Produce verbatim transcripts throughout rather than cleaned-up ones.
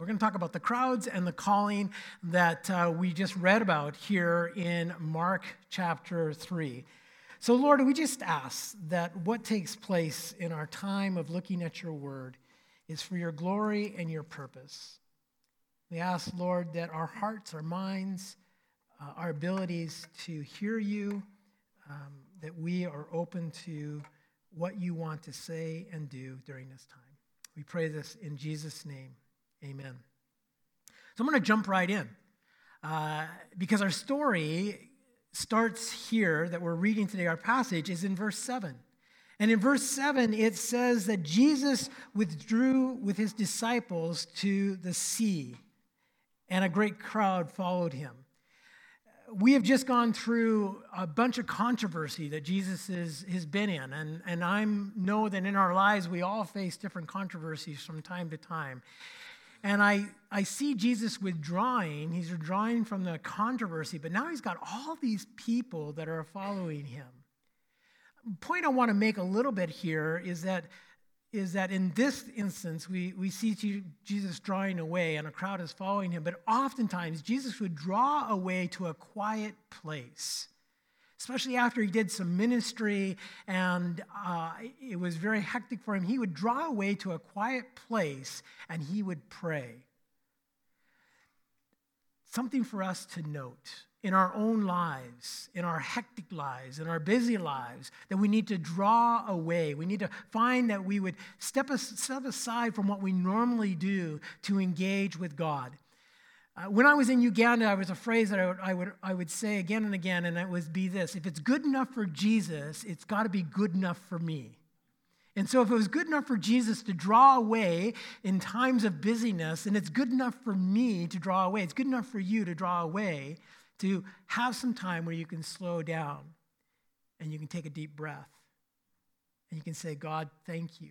We're going to talk about the crowds and the calling that uh, we just read about here in Mark chapter three. So, Lord, we just ask that what takes place in our time of looking at your word is for your glory and your purpose. We ask, Lord, that our hearts, our minds, uh, our abilities to hear you, um, that we are open to what you want to say and do during this time. We pray this in Jesus' name. Amen. So I'm going to jump right in uh, because our story starts here that we're reading today. Our passage is in verse seven. And in verse seven, it says that Jesus withdrew with his disciples to the sea, and a great crowd followed him. We have just gone through a bunch of controversy that Jesus is, has been in, and, and I know that in our lives we all face different controversies from time to time. And I, I see Jesus withdrawing. He's withdrawing from the controversy, but now he's got all these people that are following him. The point I want to make a little bit here is that is that in this instance, we, we see Jesus drawing away and a crowd is following him, but oftentimes Jesus would draw away to a quiet place, especially after he did some ministry and uh, it was very hectic for him. He would draw away to a quiet place and he would pray. Something for us to note in our own lives, in our hectic lives, in our busy lives, that we need to draw away. We need to find that we would step, as, step aside from what we normally do to engage with God. Uh, when I was in Uganda, there was a phrase that I would, I would I would say again and again, and it would be this: if it's good enough for Jesus, it's got to be good enough for me. And so if it was good enough for Jesus to draw away in times of busyness, and it's good enough for me to draw away, it's good enough for you to draw away, to have some time where you can slow down and you can take a deep breath and you can say, God, thank you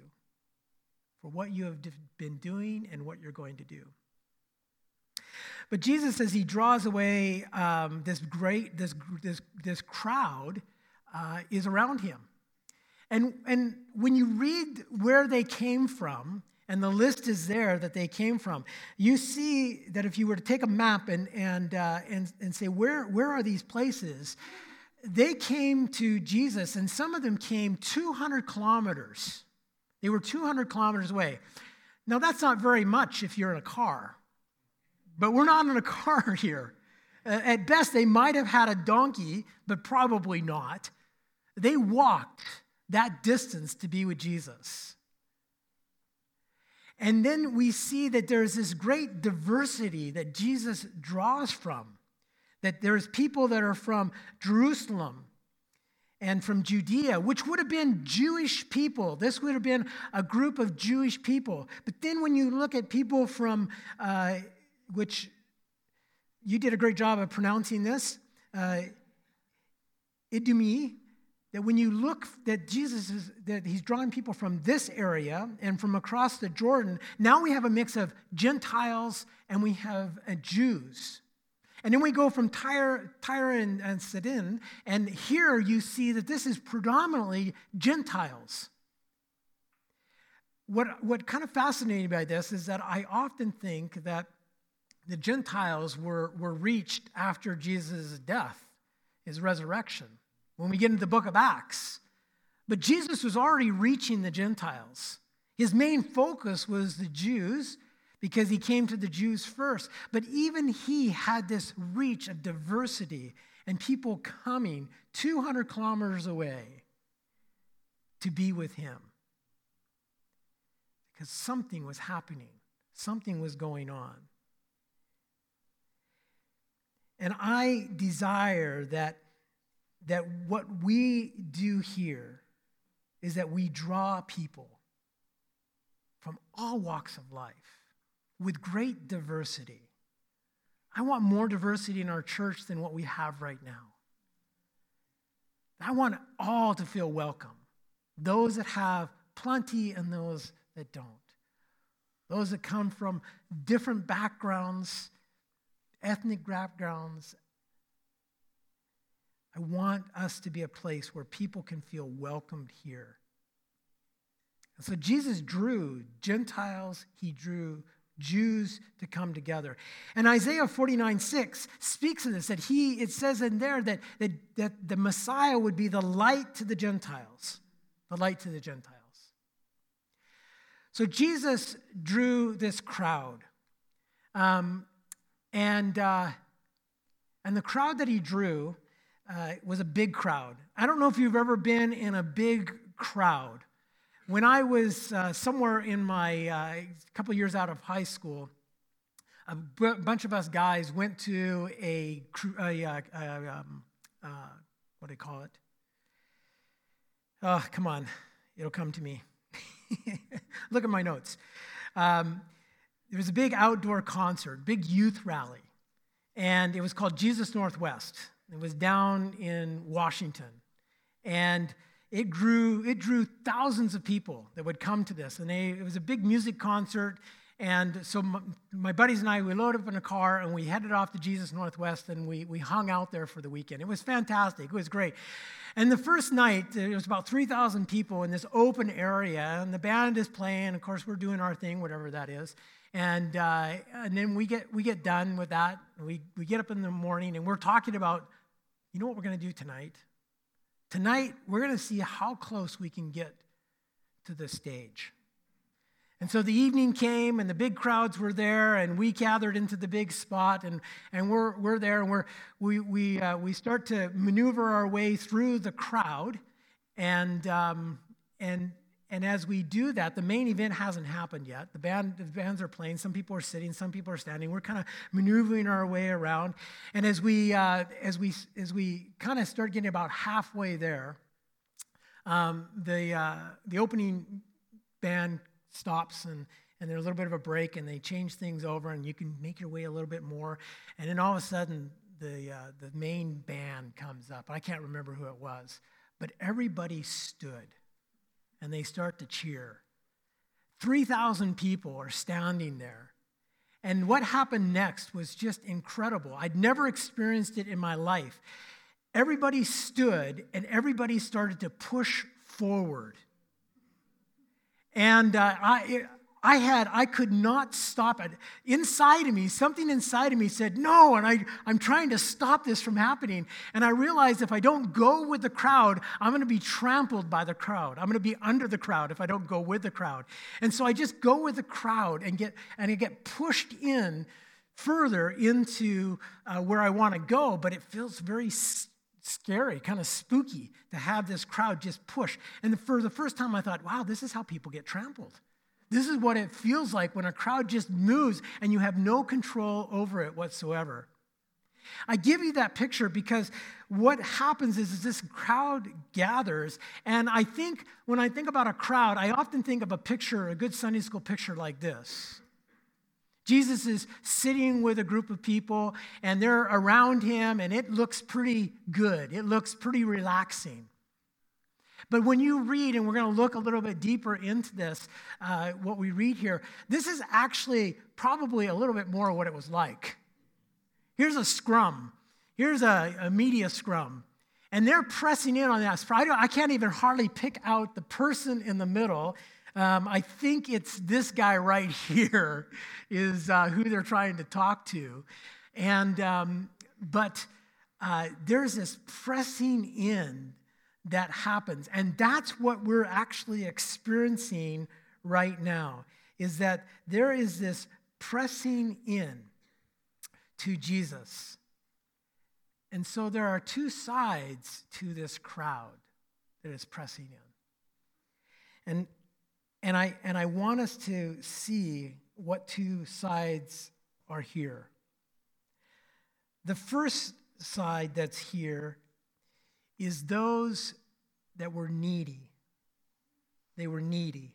for what you have been doing and what you're going to do. But Jesus, as he draws away, um, this great, this this this crowd uh, is around him. And, and when you read where they came from, and the list is there that they came from. You see that if you were to take a map and and uh, and, and say, where, where are these places? They came to Jesus, and some of them came two hundred kilometers. They were two hundred kilometers away. Now, that's not very much if you're in a car. But we're not in a car here. At best, they might have had a donkey, but probably not. They walked that distance to be with Jesus. And then we see that there's this great diversity that Jesus draws from, that there's people that are from Jerusalem and from Judea, which would have been Jewish people. This would have been a group of Jewish people. But then when you look at people from, uh, which you did a great job of pronouncing this, uh, Idumea, that when you look, that Jesus is, that he's drawing people from this area and from across the Jordan, now we have a mix of Gentiles and we have uh, Jews. And then we go from Tyre, Tyre and, and Sidon, and here you see that this is predominantly Gentiles. What, what kind of fascinating by this is that I often think that the Gentiles were, were reached after Jesus' death, his resurrection, when we get into the book of Acts. But Jesus was already reaching the Gentiles. His main focus was the Jews because he came to the Jews first. But even he had this reach of diversity and people coming two hundred kilometers away to be with him. Because something was happening. Something was going on. And I desire that that what we do here is that we draw people from all walks of life with great diversity. I want more diversity in our church than what we have right now. I want all to feel welcome, those that have plenty and those that don't, those that come from different backgrounds, ethnic backgrounds. I want us to be a place where people can feel welcomed here. And so Jesus drew Gentiles, he drew Jews to come together. And Isaiah forty-nine six speaks of this, that he, it says in there that, that, that the Messiah would be the light to the Gentiles, the light to the Gentiles. So Jesus drew this crowd. Um, and, uh, and the crowd that he drew uh, was a big crowd. I don't know if you've ever been in a big crowd. When I was uh, somewhere in my uh, couple years out of high school, a b- bunch of us guys went to a, a, a, a um, uh, what do they call it? Oh, come on. It'll come to me. Look at my notes. Um, there was a big outdoor concert, big youth rally, and it was called Jesus Northwest. It was down in Washington, and It grew. It drew thousands of people that would come to this, and they, it was a big music concert. And so my, my buddies and I, we loaded up in a car and we headed off to Jesus Northwest, and we we hung out there for the weekend. It was fantastic. It was great. And the first night, it was about three thousand people in this open area, and the band is playing. Of course, we're doing our thing, whatever that is. And uh, and then we get we get done with that. We we get up in the morning and we're talking about, you know what we're going to do tonight. Tonight, we're going to see how close we can get to the stage. And so the evening came, and the big crowds were there, and we gathered into the big spot, and, and we're we're there, and we're, we we uh, we start to maneuver our way through the crowd, and um, and and as we do that, the main event hasn't happened yet. The band the bands are playing. Some people are sitting, some people are standing. We're kind of maneuvering our way around, and as we uh, as we as we kind of start getting about halfway there, um, the uh, the opening band stops, and and there's a little bit of a break, and they change things over, and you can make your way a little bit more, and then all of a sudden the uh, the main band comes up. I can't remember who it was, but everybody stood. And they start to cheer. three thousand people are standing there. And what happened next was just incredible. I'd never experienced it in my life. Everybody stood, and everybody started to push forward. And uh, I I had, I could not stop it. Inside of me, something inside of me said, no, and I, I'm trying to stop this from happening. And I realized if I don't go with the crowd, I'm going to be trampled by the crowd. I'm going to be under the crowd if I don't go with the crowd. And so I just go with the crowd and get and I get pushed in further into uh, where I want to go, but it feels very s- scary, kind of spooky to have this crowd just push. And for the first time, I thought, wow, this is how people get trampled. This is what it feels like when a crowd just moves and you have no control over it whatsoever. I give you that picture because what happens is, is this crowd gathers, and I think when I think about a crowd, I often think of a picture, a good Sunday school picture like this. Jesus is sitting with a group of people, and they're around him, and it looks pretty good. It looks pretty relaxing. But when you read, and we're going to look a little bit deeper into this, uh, what we read here, this is actually probably a little bit more what it was like. Here's a scrum. Here's a, a media scrum. And they're pressing in on that. I, I can't even hardly pick out the person in the middle. Um, I think it's this guy right here is uh, who they're trying to talk to. And um, but uh, there's this pressing in that happens, and that's what we're actually experiencing right now, is that there is this pressing in to Jesus. And so there are two sides to this crowd that is pressing in. And and I and I want us to see what two sides are here. The first side that's here is those that were needy. They were needy.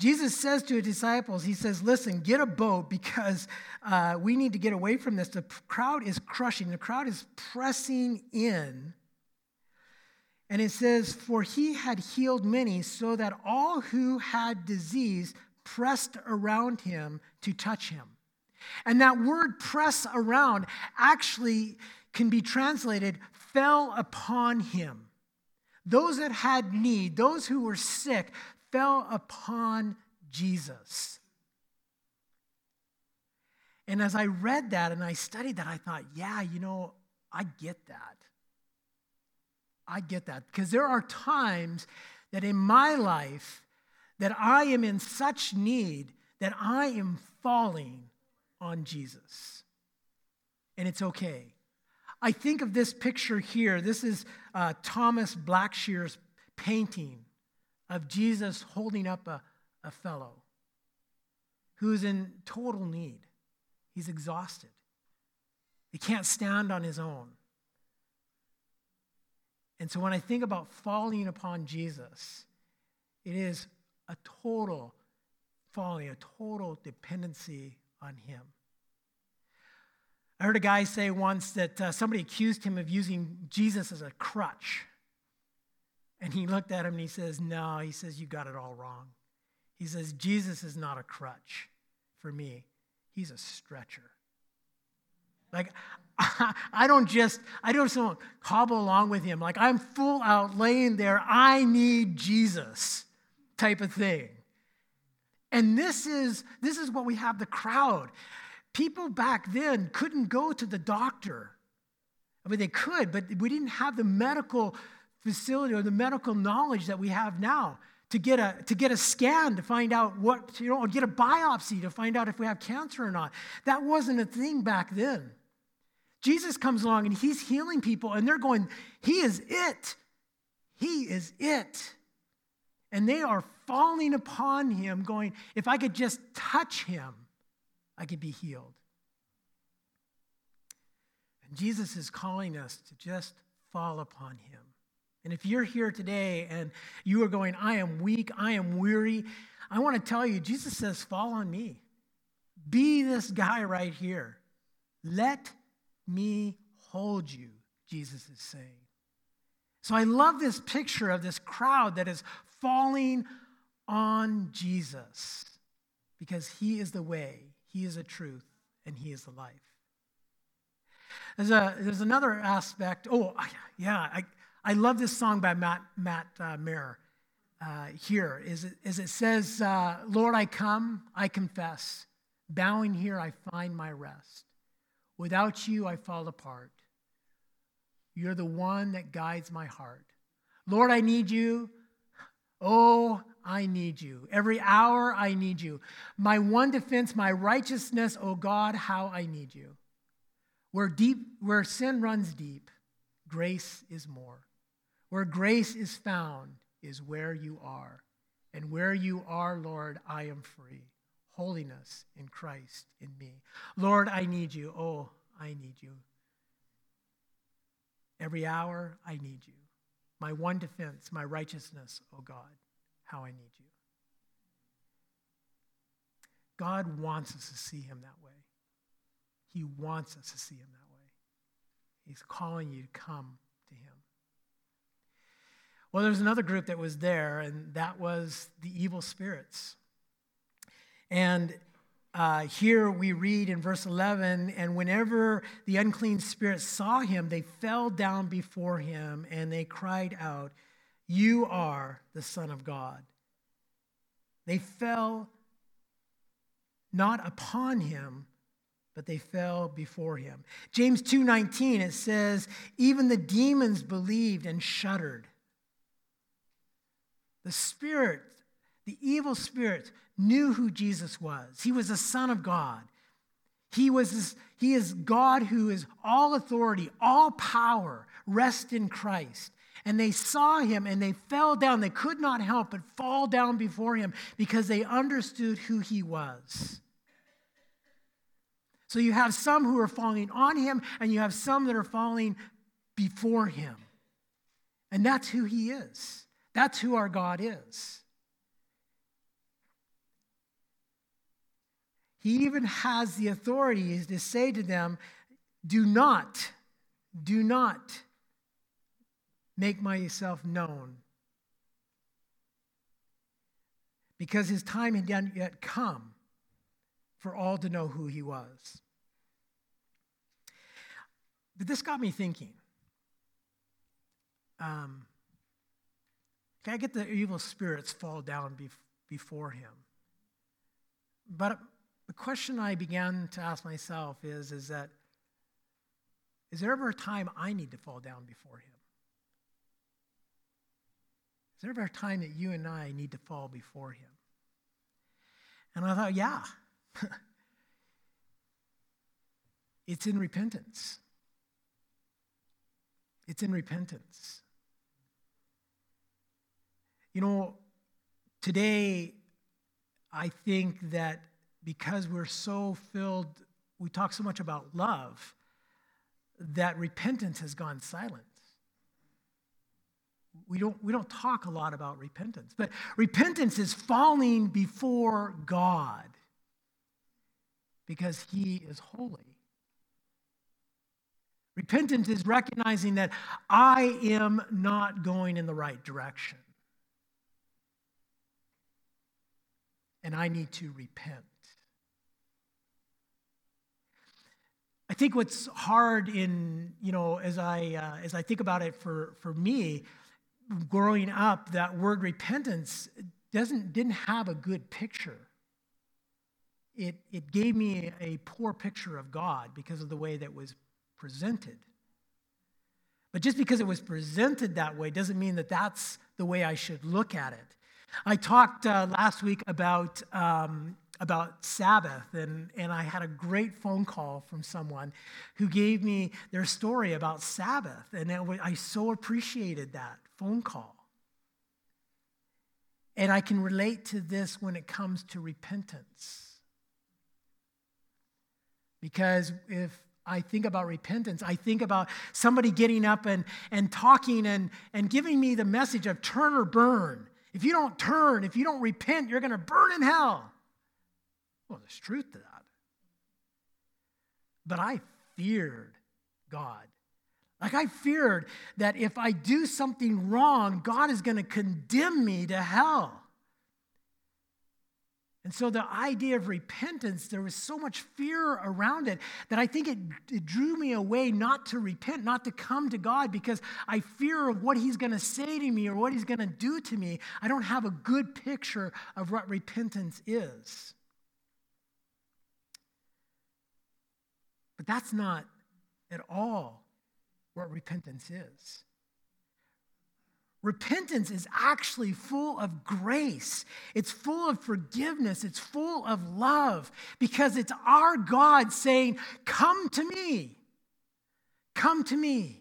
Jesus says to his disciples, he says, listen, get a boat because uh, we need to get away from this. The crowd is crushing. The crowd is pressing in. And it says, for he had healed many, so that all who had disease pressed around him to touch him. And that word press around actually can be translated fell upon him. Those that had need, those who were sick, fell upon Jesus. And as I read that and I studied that, I thought, yeah, you know, I get that. I get that. Because there are times that in my life that I am in such need that I am falling on Jesus. And it's okay. I think of this picture here. This is uh, Thomas Blackshear's painting of Jesus holding up a, a fellow who's in total need. He's exhausted. He can't stand on his own. And so when I think about falling upon Jesus, it is a total falling, a total dependency on him. I heard a guy say once that uh, somebody accused him of using Jesus as a crutch. And he looked at him and he says, no, he says, you got it all wrong. He says, Jesus is not a crutch for me. He's a stretcher. Like, I don't just, I don't just hobble along with him. Like, I'm full out laying there, I need Jesus type of thing. And this is, this is what we have the crowd. People back then couldn't go to the doctor. I mean, they could, but we didn't have the medical facility or the medical knowledge that we have now to get a to get a scan to find out what, you know, or get a biopsy to find out if we have cancer or not. That wasn't a thing back then. Jesus comes along and he's healing people, and they're going, he is it. He is it. And they are falling upon him, going, if I could just touch him, I could be healed. And Jesus is calling us to just fall upon him. And if you're here today and you are going, I am weak, I am weary, I want to tell you, Jesus says, fall on me. Be this guy right here. Let me hold you, Jesus is saying. So I love this picture of this crowd that is falling on Jesus because he is the way, he is the truth, and he is the life. There's a there's another aspect. Oh, yeah, I I love this song by Matt Matt uh, Maher. Uh, here is it, is it says, uh, "Lord, I come, I confess, bowing here, I find my rest. Without you, I fall apart. You're the one that guides my heart. Lord, I need you. Oh, I need you. Every hour, I need you. My one defense, my righteousness. Oh God, how I need you. Where deep, where sin runs deep." Grace is more. Where grace is found is where you are. And where you are, Lord, I am free. Holiness in Christ in me. Lord, I need you. Oh, I need you. Every hour, I need you. My one defense, my righteousness, oh God, how I need you. God wants us to see him that way. He wants us to see him that way. He's calling you to come to him. Well, there's another group that was there, and that was the evil spirits. And uh, here we read in verse eleven, and whenever the unclean spirits saw him, they fell down before him, and they cried out, "You are the Son of God." They fell not upon him, but they fell before him. James two nineteen, it says, even the demons believed and shuddered. The spirit, the evil spirit, knew who Jesus was. He was the Son of God. He was, he is God who is all authority, all power, rest in Christ. And they saw him and they fell down. They could not help but fall down before him because they understood who he was. So you have some who are falling on him, and you have some that are falling before him. And that's who he is. That's who our God is. He even has the authority to say to them, do not, do not make myself known. Because his time had not yet come for all to know who he was. But this got me thinking. Um, I get the evil spirits fall down bef- before him. But the question I began to ask myself is, is that, is there ever a time I need to fall down before him? Is there ever a time that you and I need to fall before him? And I thought, yeah. It's in repentance. It's in repentance. You know, today, I think that because we're so filled, we talk so much about love, that repentance has gone silent. We don't, we don't talk a lot about repentance. But repentance is falling before God because he is holy. Repentance is recognizing that I am not going in the right direction. And I need to repent. I think what's hard in, you know, as I uh, as I think about it for, for me, growing up, that word repentance doesn't didn't have a good picture. It it gave me a poor picture of God because of the way that was presented. But just because it was presented that way doesn't mean that that's the way I should look at it. I talked uh, last week about um, about Sabbath, and, and I had a great phone call from someone who gave me their story about Sabbath, and it was, I so appreciated that phone call. And I can relate to this when it comes to repentance. Because if I think about repentance, I think about somebody getting up and, and talking and, and giving me the message of turn or burn. If you don't turn, if you don't repent, you're going to burn in hell. Well, there's truth to that. But I feared God. Like I feared that if I do something wrong, God is going to condemn me to hell. And so the idea of repentance, there was so much fear around it that I think it, it drew me away not to repent, not to come to God, because I fear of what he's going to say to me or what he's going to do to me. I don't have a good picture of what repentance is. But that's not at all what repentance is. Repentance is actually full of grace. It's full of forgiveness. It's full of love because it's our God saying, come to me. Come to me.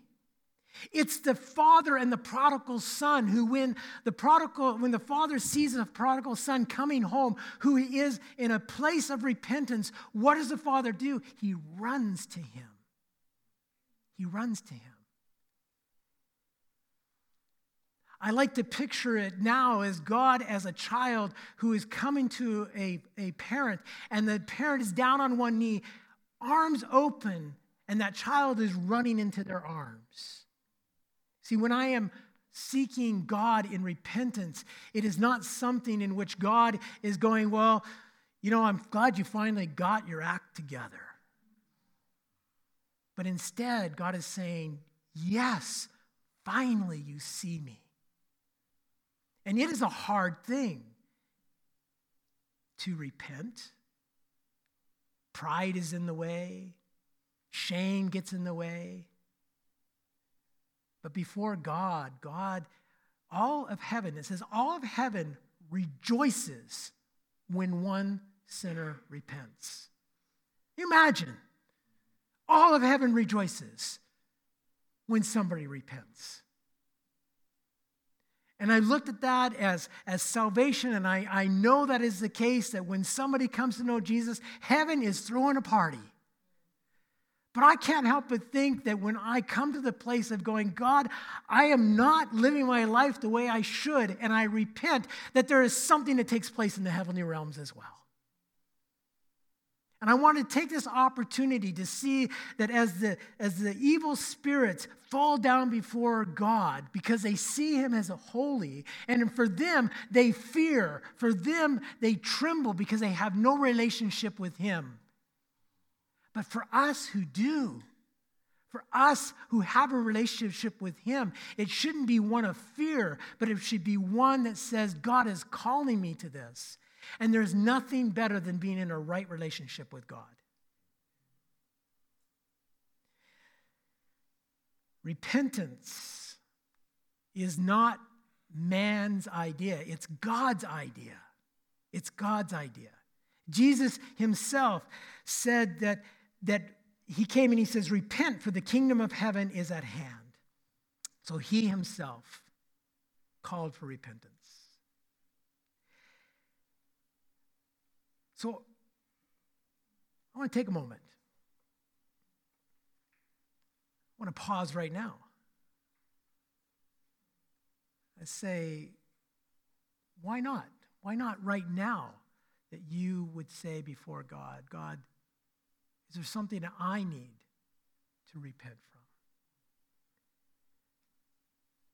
It's the father and the prodigal son who when the prodigal, when the father sees a prodigal son coming home, who he is in a place of repentance, what does the father do? He runs to him. He runs to him. I like to picture it now as God as a child who is coming to a, a parent, and the parent is down on one knee, arms open, and that child is running into their arms. See, when I am seeking God in repentance, it is not something in which God is going, well, you know, I'm glad you finally got your act together. But instead, God is saying, yes, finally you see me. And it is a hard thing to repent. Pride is in the way. Shame gets in the way. But before God, God, all of heaven, it says all of heaven rejoices when one sinner repents. Imagine, all of heaven rejoices when somebody repents. And I looked at that as, as salvation, and I, I know that is the case, that when somebody comes to know Jesus, heaven is throwing a party. But I can't help but think that when I come to the place of going, God, I am not living my life the way I should, and I repent, that there is something that takes place in the heavenly realms as well. And I want to take this opportunity to see that as the, as the evil spirits fall down before God because they see him as a holy, and for them, they fear. For them, they tremble because they have no relationship with him. But for us who do, for us who have a relationship with him, it shouldn't be one of fear, but it should be one that says, God is calling me to this. And there's nothing better than being in a right relationship with God. Repentance is not man's idea. It's God's idea. It's God's idea. Jesus himself said that, that he came and he says, repent, for the kingdom of heaven is at hand. So he himself called for repentance. So I want to take a moment. I want to pause right now. I say, why not? Why not right now that you would say before God, God, is there something that I need to repent from?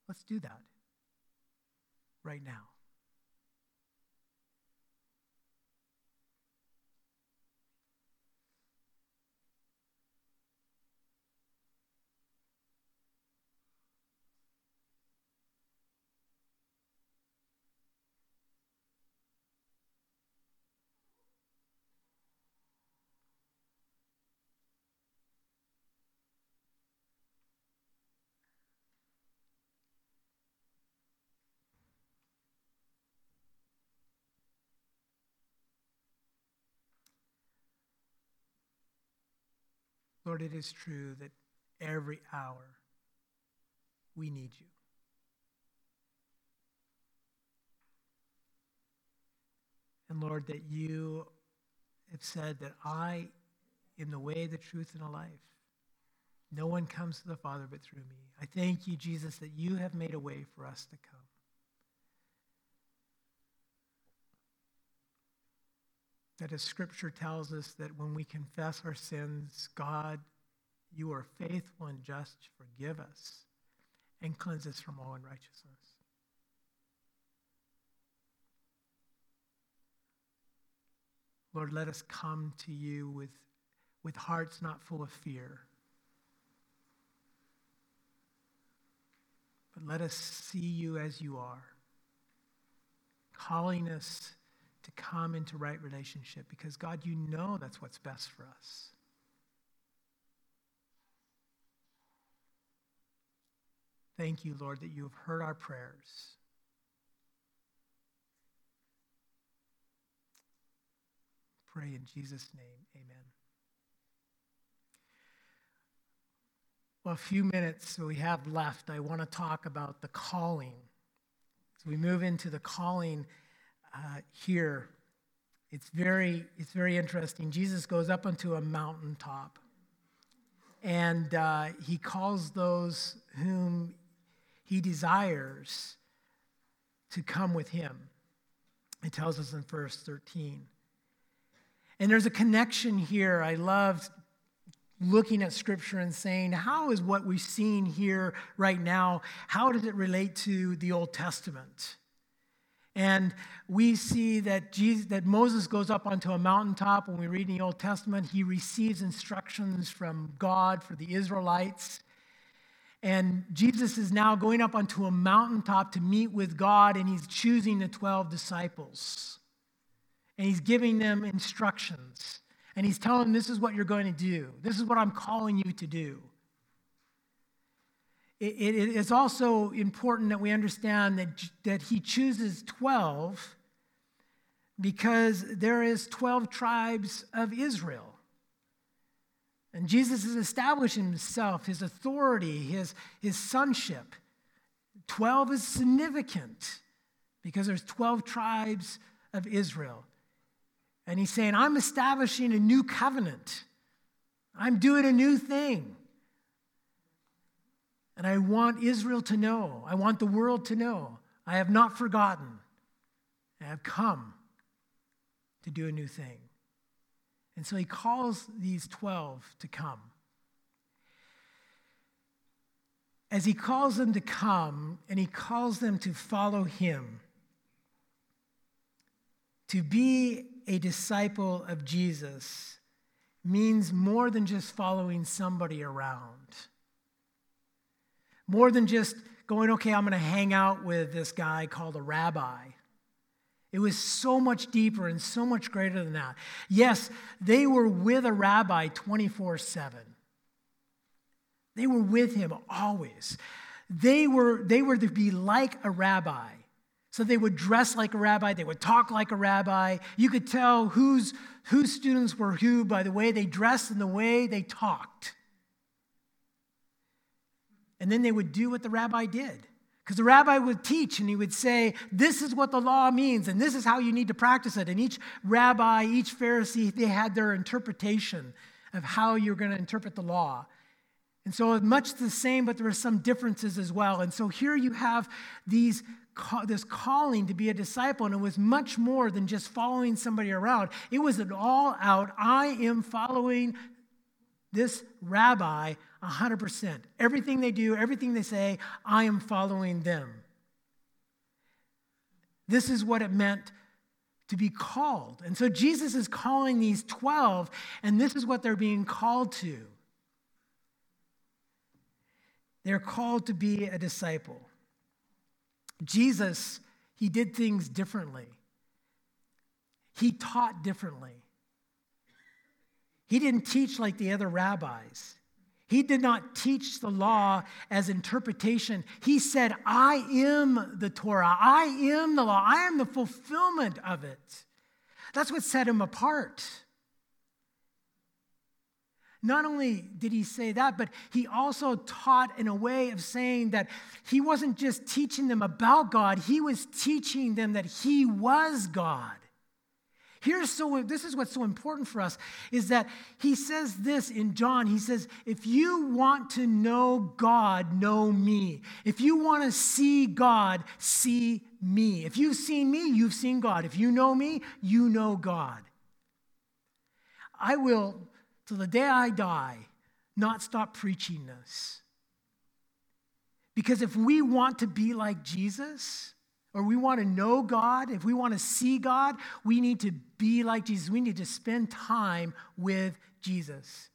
Let's do that right now. Lord, it is true that every hour we need you. And Lord, that you have said that I am the way, the truth, and the life. No one comes to the Father but through me. I thank you, Jesus, that you have made a way for us to come. That as Scripture tells us that when we confess our sins, God, you are faithful and just to forgive us and cleanse us from all unrighteousness. Lord, let us come to you with, with hearts not full of fear. But let us see you as you are, calling us to come into right relationship, because God, you know that's what's best for us. Thank you, Lord, that you have heard our prayers. Pray in Jesus' name, amen. Well, a few minutes we have left, I want to talk about the calling. So we move into the calling. Uh, here, it's very it's very interesting. Jesus goes up onto a mountaintop, and uh, he calls those whom he desires to come with him. It tells us in verse thirteen. And there's a connection here. I love looking at Scripture and saying, how is what we've seen here right now, how does it relate to the Old Testament? And we see that Jesus, that Moses goes up onto a mountaintop. When we read in the Old Testament, he receives instructions from God for the Israelites. And Jesus is now going up onto a mountaintop to meet with God, and he's choosing the twelve disciples. And he's giving them instructions. And he's telling them, this is what you're going to do. This is what I'm calling you to do. It, it is also important that we understand that, that he chooses twelve because there is twelve tribes of Israel. And Jesus is establishing himself, his authority, his, his sonship. twelve is significant because there's twelve tribes of Israel. And he's saying, I'm establishing a new covenant. I'm doing a new thing. And I want Israel to know, I want the world to know, I have not forgotten. I have come to do a new thing. And so he calls these twelve to come. As he calls them to come, and he calls them to follow him, to be a disciple of Jesus means more than just following somebody around. More than just going, okay, I'm going to hang out with this guy called a rabbi. It was so much deeper and so much greater than that. Yes, they were with a rabbi twenty-four seven. They were with him always. They were, they were to be like a rabbi. So they would dress like a rabbi. They would talk like a rabbi. You could tell whose, whose students were who by the way they dressed and the way they talked. And then they would do what the rabbi did. Because the rabbi would teach and he would say, this is what the law means and this is how you need to practice it. And each rabbi, each Pharisee, they had their interpretation of how you're going to interpret the law. And so much the same, but there are some differences as well. And so here you have these this calling to be a disciple, and it was much more than just following somebody around. It was an all-out, I am following this rabbi one hundred percent. Everything they do, everything they say, I am following them. This is what it meant to be called. And so Jesus is calling these twelve, and this is what they're being called to. They're called to be a disciple. Jesus, he did things differently. He taught differently. He didn't teach like the other rabbis. He did not teach the law as interpretation. He said, I am the Torah. I am the law. I am the fulfillment of it. That's what set him apart. Not only did he say that, but he also taught in a way of saying that he wasn't just teaching them about God, he was teaching them that he was God. Here's so this is what's so important for us, is that he says this in John. He says, if you want to know God, know me. If you want to see God, see me. If you've seen me, you've seen God. If you know me, you know God. I will... So the day I die, not stop preaching this. Because if we want to be like Jesus, or we want to know God, if we want to see God, we need to be like Jesus. We need to spend time with Jesus.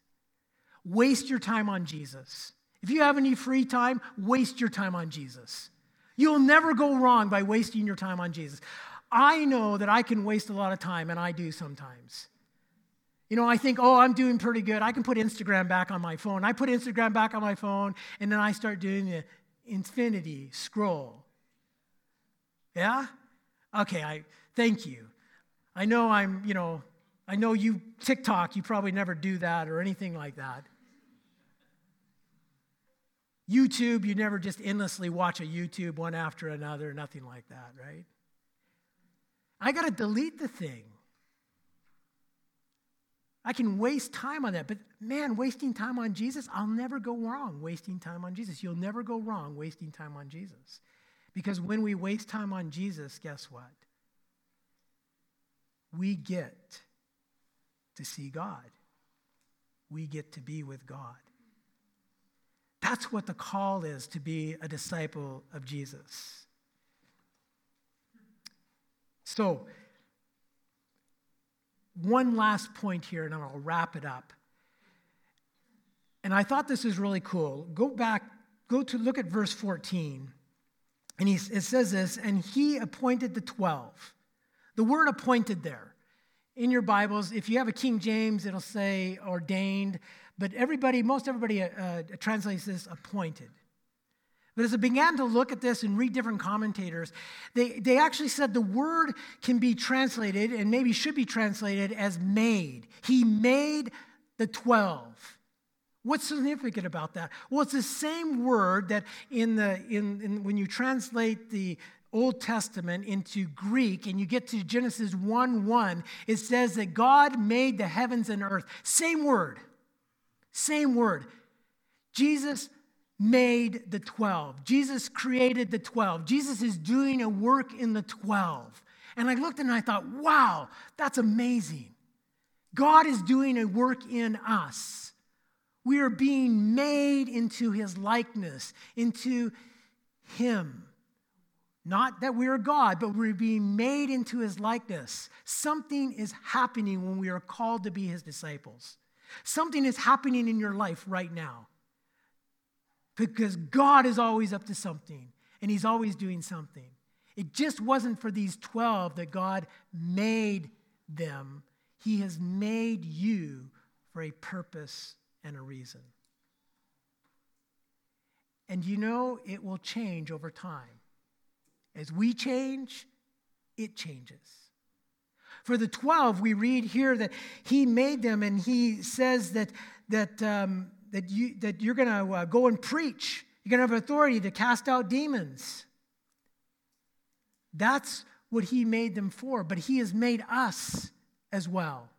Waste your time on Jesus. If you have any free time, waste your time on Jesus. You'll never go wrong by wasting your time on Jesus. I know that I can waste a lot of time, and I do sometimes. You know, I think, oh, I'm doing pretty good. I can put Instagram back on my phone. I put Instagram back on my phone, and then I start doing the infinity scroll. Yeah? Okay, I thank you. I know I'm, you know, I know you, TikTok, you probably never do that or anything like that. YouTube, you never just endlessly watch a YouTube one after another, nothing like that, right? I got to delete the thing. I can waste time on that, but man, wasting time on Jesus, I'll never go wrong wasting time on Jesus. You'll never go wrong wasting time on Jesus. Because when we waste time on Jesus, guess what? We get to see God. We get to be with God. That's what the call is, to be a disciple of Jesus. So, one last point here, and I'll wrap it up. And I thought this is really cool. Go back, go to look at verse fourteen. And he, it says this, and he appointed the twelve. The word appointed there. In your Bibles, if you have a King James, it'll say ordained. But everybody, most everybody uh, translates this appointed. But as I began to look at this and read different commentators, they, they actually said the word can be translated and maybe should be translated as made. He made the twelve. What's significant about that? Well, it's the same word that in the in, in when you translate the Old Testament into Greek and you get to Genesis one one, it says that God made the heavens and earth. Same word. Same word. Jesus made the twelve. Jesus created the twelve. Jesus is doing a work in the twelve. And I looked and I thought, wow, that's amazing. God is doing a work in us. We are being made into his likeness, into him. Not that we are God, but we're being made into his likeness. Something is happening when we are called to be his disciples. Something is happening in your life right now. Because God is always up to something, and he's always doing something. It just wasn't for these twelve that God made them. He has made you for a purpose and a reason. And you know, it will change over time. As we change, it changes. For the twelve, we read here that he made them, and he says that that um, that you that you're going to uh, go and preach. You're going to have authority to cast out demons. That's what he made them for. But he has made us as well.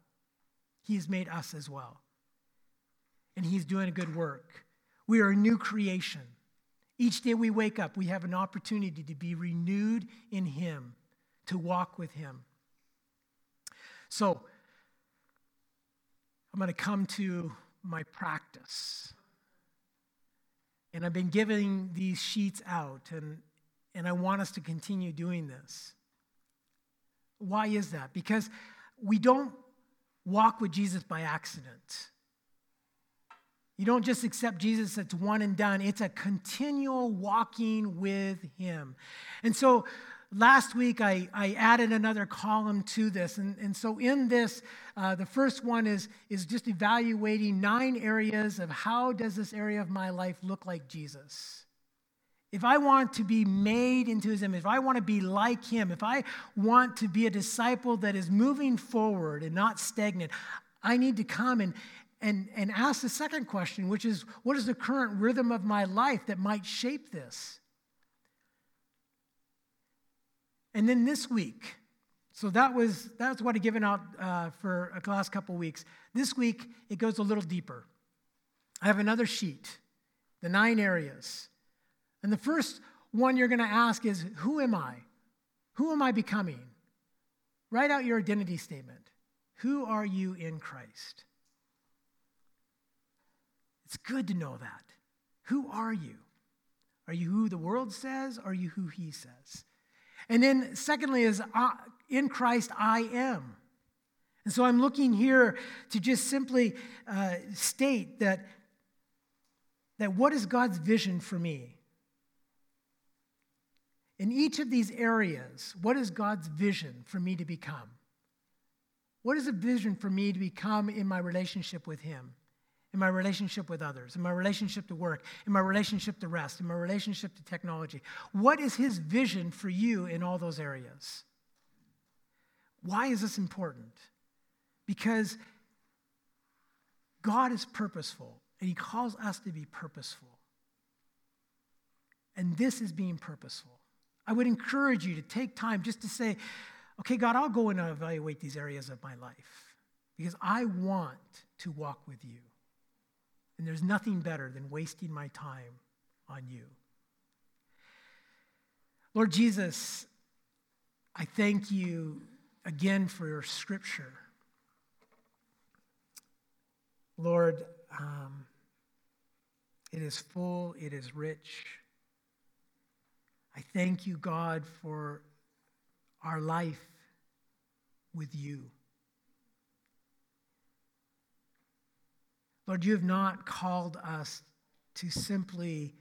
He has made us as well, and he's doing a good work. We are a new creation. Each day we wake up, we have an opportunity to be renewed in him, to walk with him. So, I'm going to come to my practice. And I've been giving these sheets out, and, and I want us to continue doing this. Why is that? Because we don't walk with Jesus by accident. You don't just accept Jesus, it's one and done. It's a continual walking with him. And so, last week, I, I added another column to this. And, and so in this, uh, the first one is, is just evaluating nine areas of how does this area of my life look like Jesus? If I want to be made into his image, if I want to be like him, if I want to be a disciple that is moving forward and not stagnant, I need to come and, and, and ask the second question, which is, what is the current rhythm of my life that might shape this? And then this week, so that was that's what I've given out uh, for the last couple weeks. This week, it goes a little deeper. I have another sheet, the nine areas. And the first one you're going to ask is, who am I? Who am I becoming? Write out your identity statement. Who are you in Christ? It's good to know that. Who are you? Are you who the world says? Are you who he says? And then secondly is, uh, in Christ I am. And so I'm looking here to just simply uh, state that, that what is God's vision for me? In each of these areas, what is God's vision for me to become? What is the vision for me to become in my relationship with him? In my relationship with others, in my relationship to work, in my relationship to rest, in my relationship to technology. What is his vision for you in all those areas? Why is this important? Because God is purposeful, and he calls us to be purposeful. And this is being purposeful. I would encourage you to take time just to say, okay, God, I'll go and evaluate these areas of my life because I want to walk with you. And there's nothing better than wasting my time on you. Lord Jesus, I thank you again for your scripture. Lord, um, it is full, it is rich. I thank you, God, for our life with you. Lord, you have not called us to simply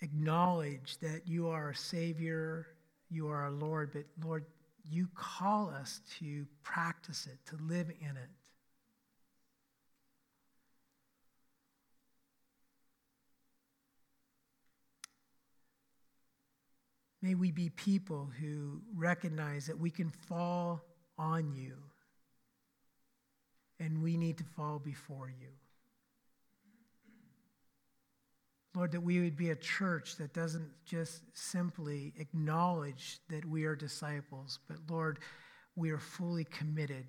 acknowledge that you are our Savior, you are our Lord, but Lord, you call us to practice it, to live in it. May we be people who recognize that we can fall on you. And we need to fall before you. Lord, that we would be a church that doesn't just simply acknowledge that we are disciples, but Lord, we are fully committed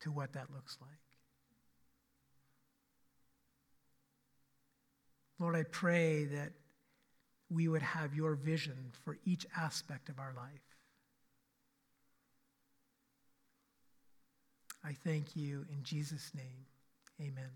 to what that looks like. Lord, I pray that we would have your vision for each aspect of our life. I thank you in Jesus' name. Amen.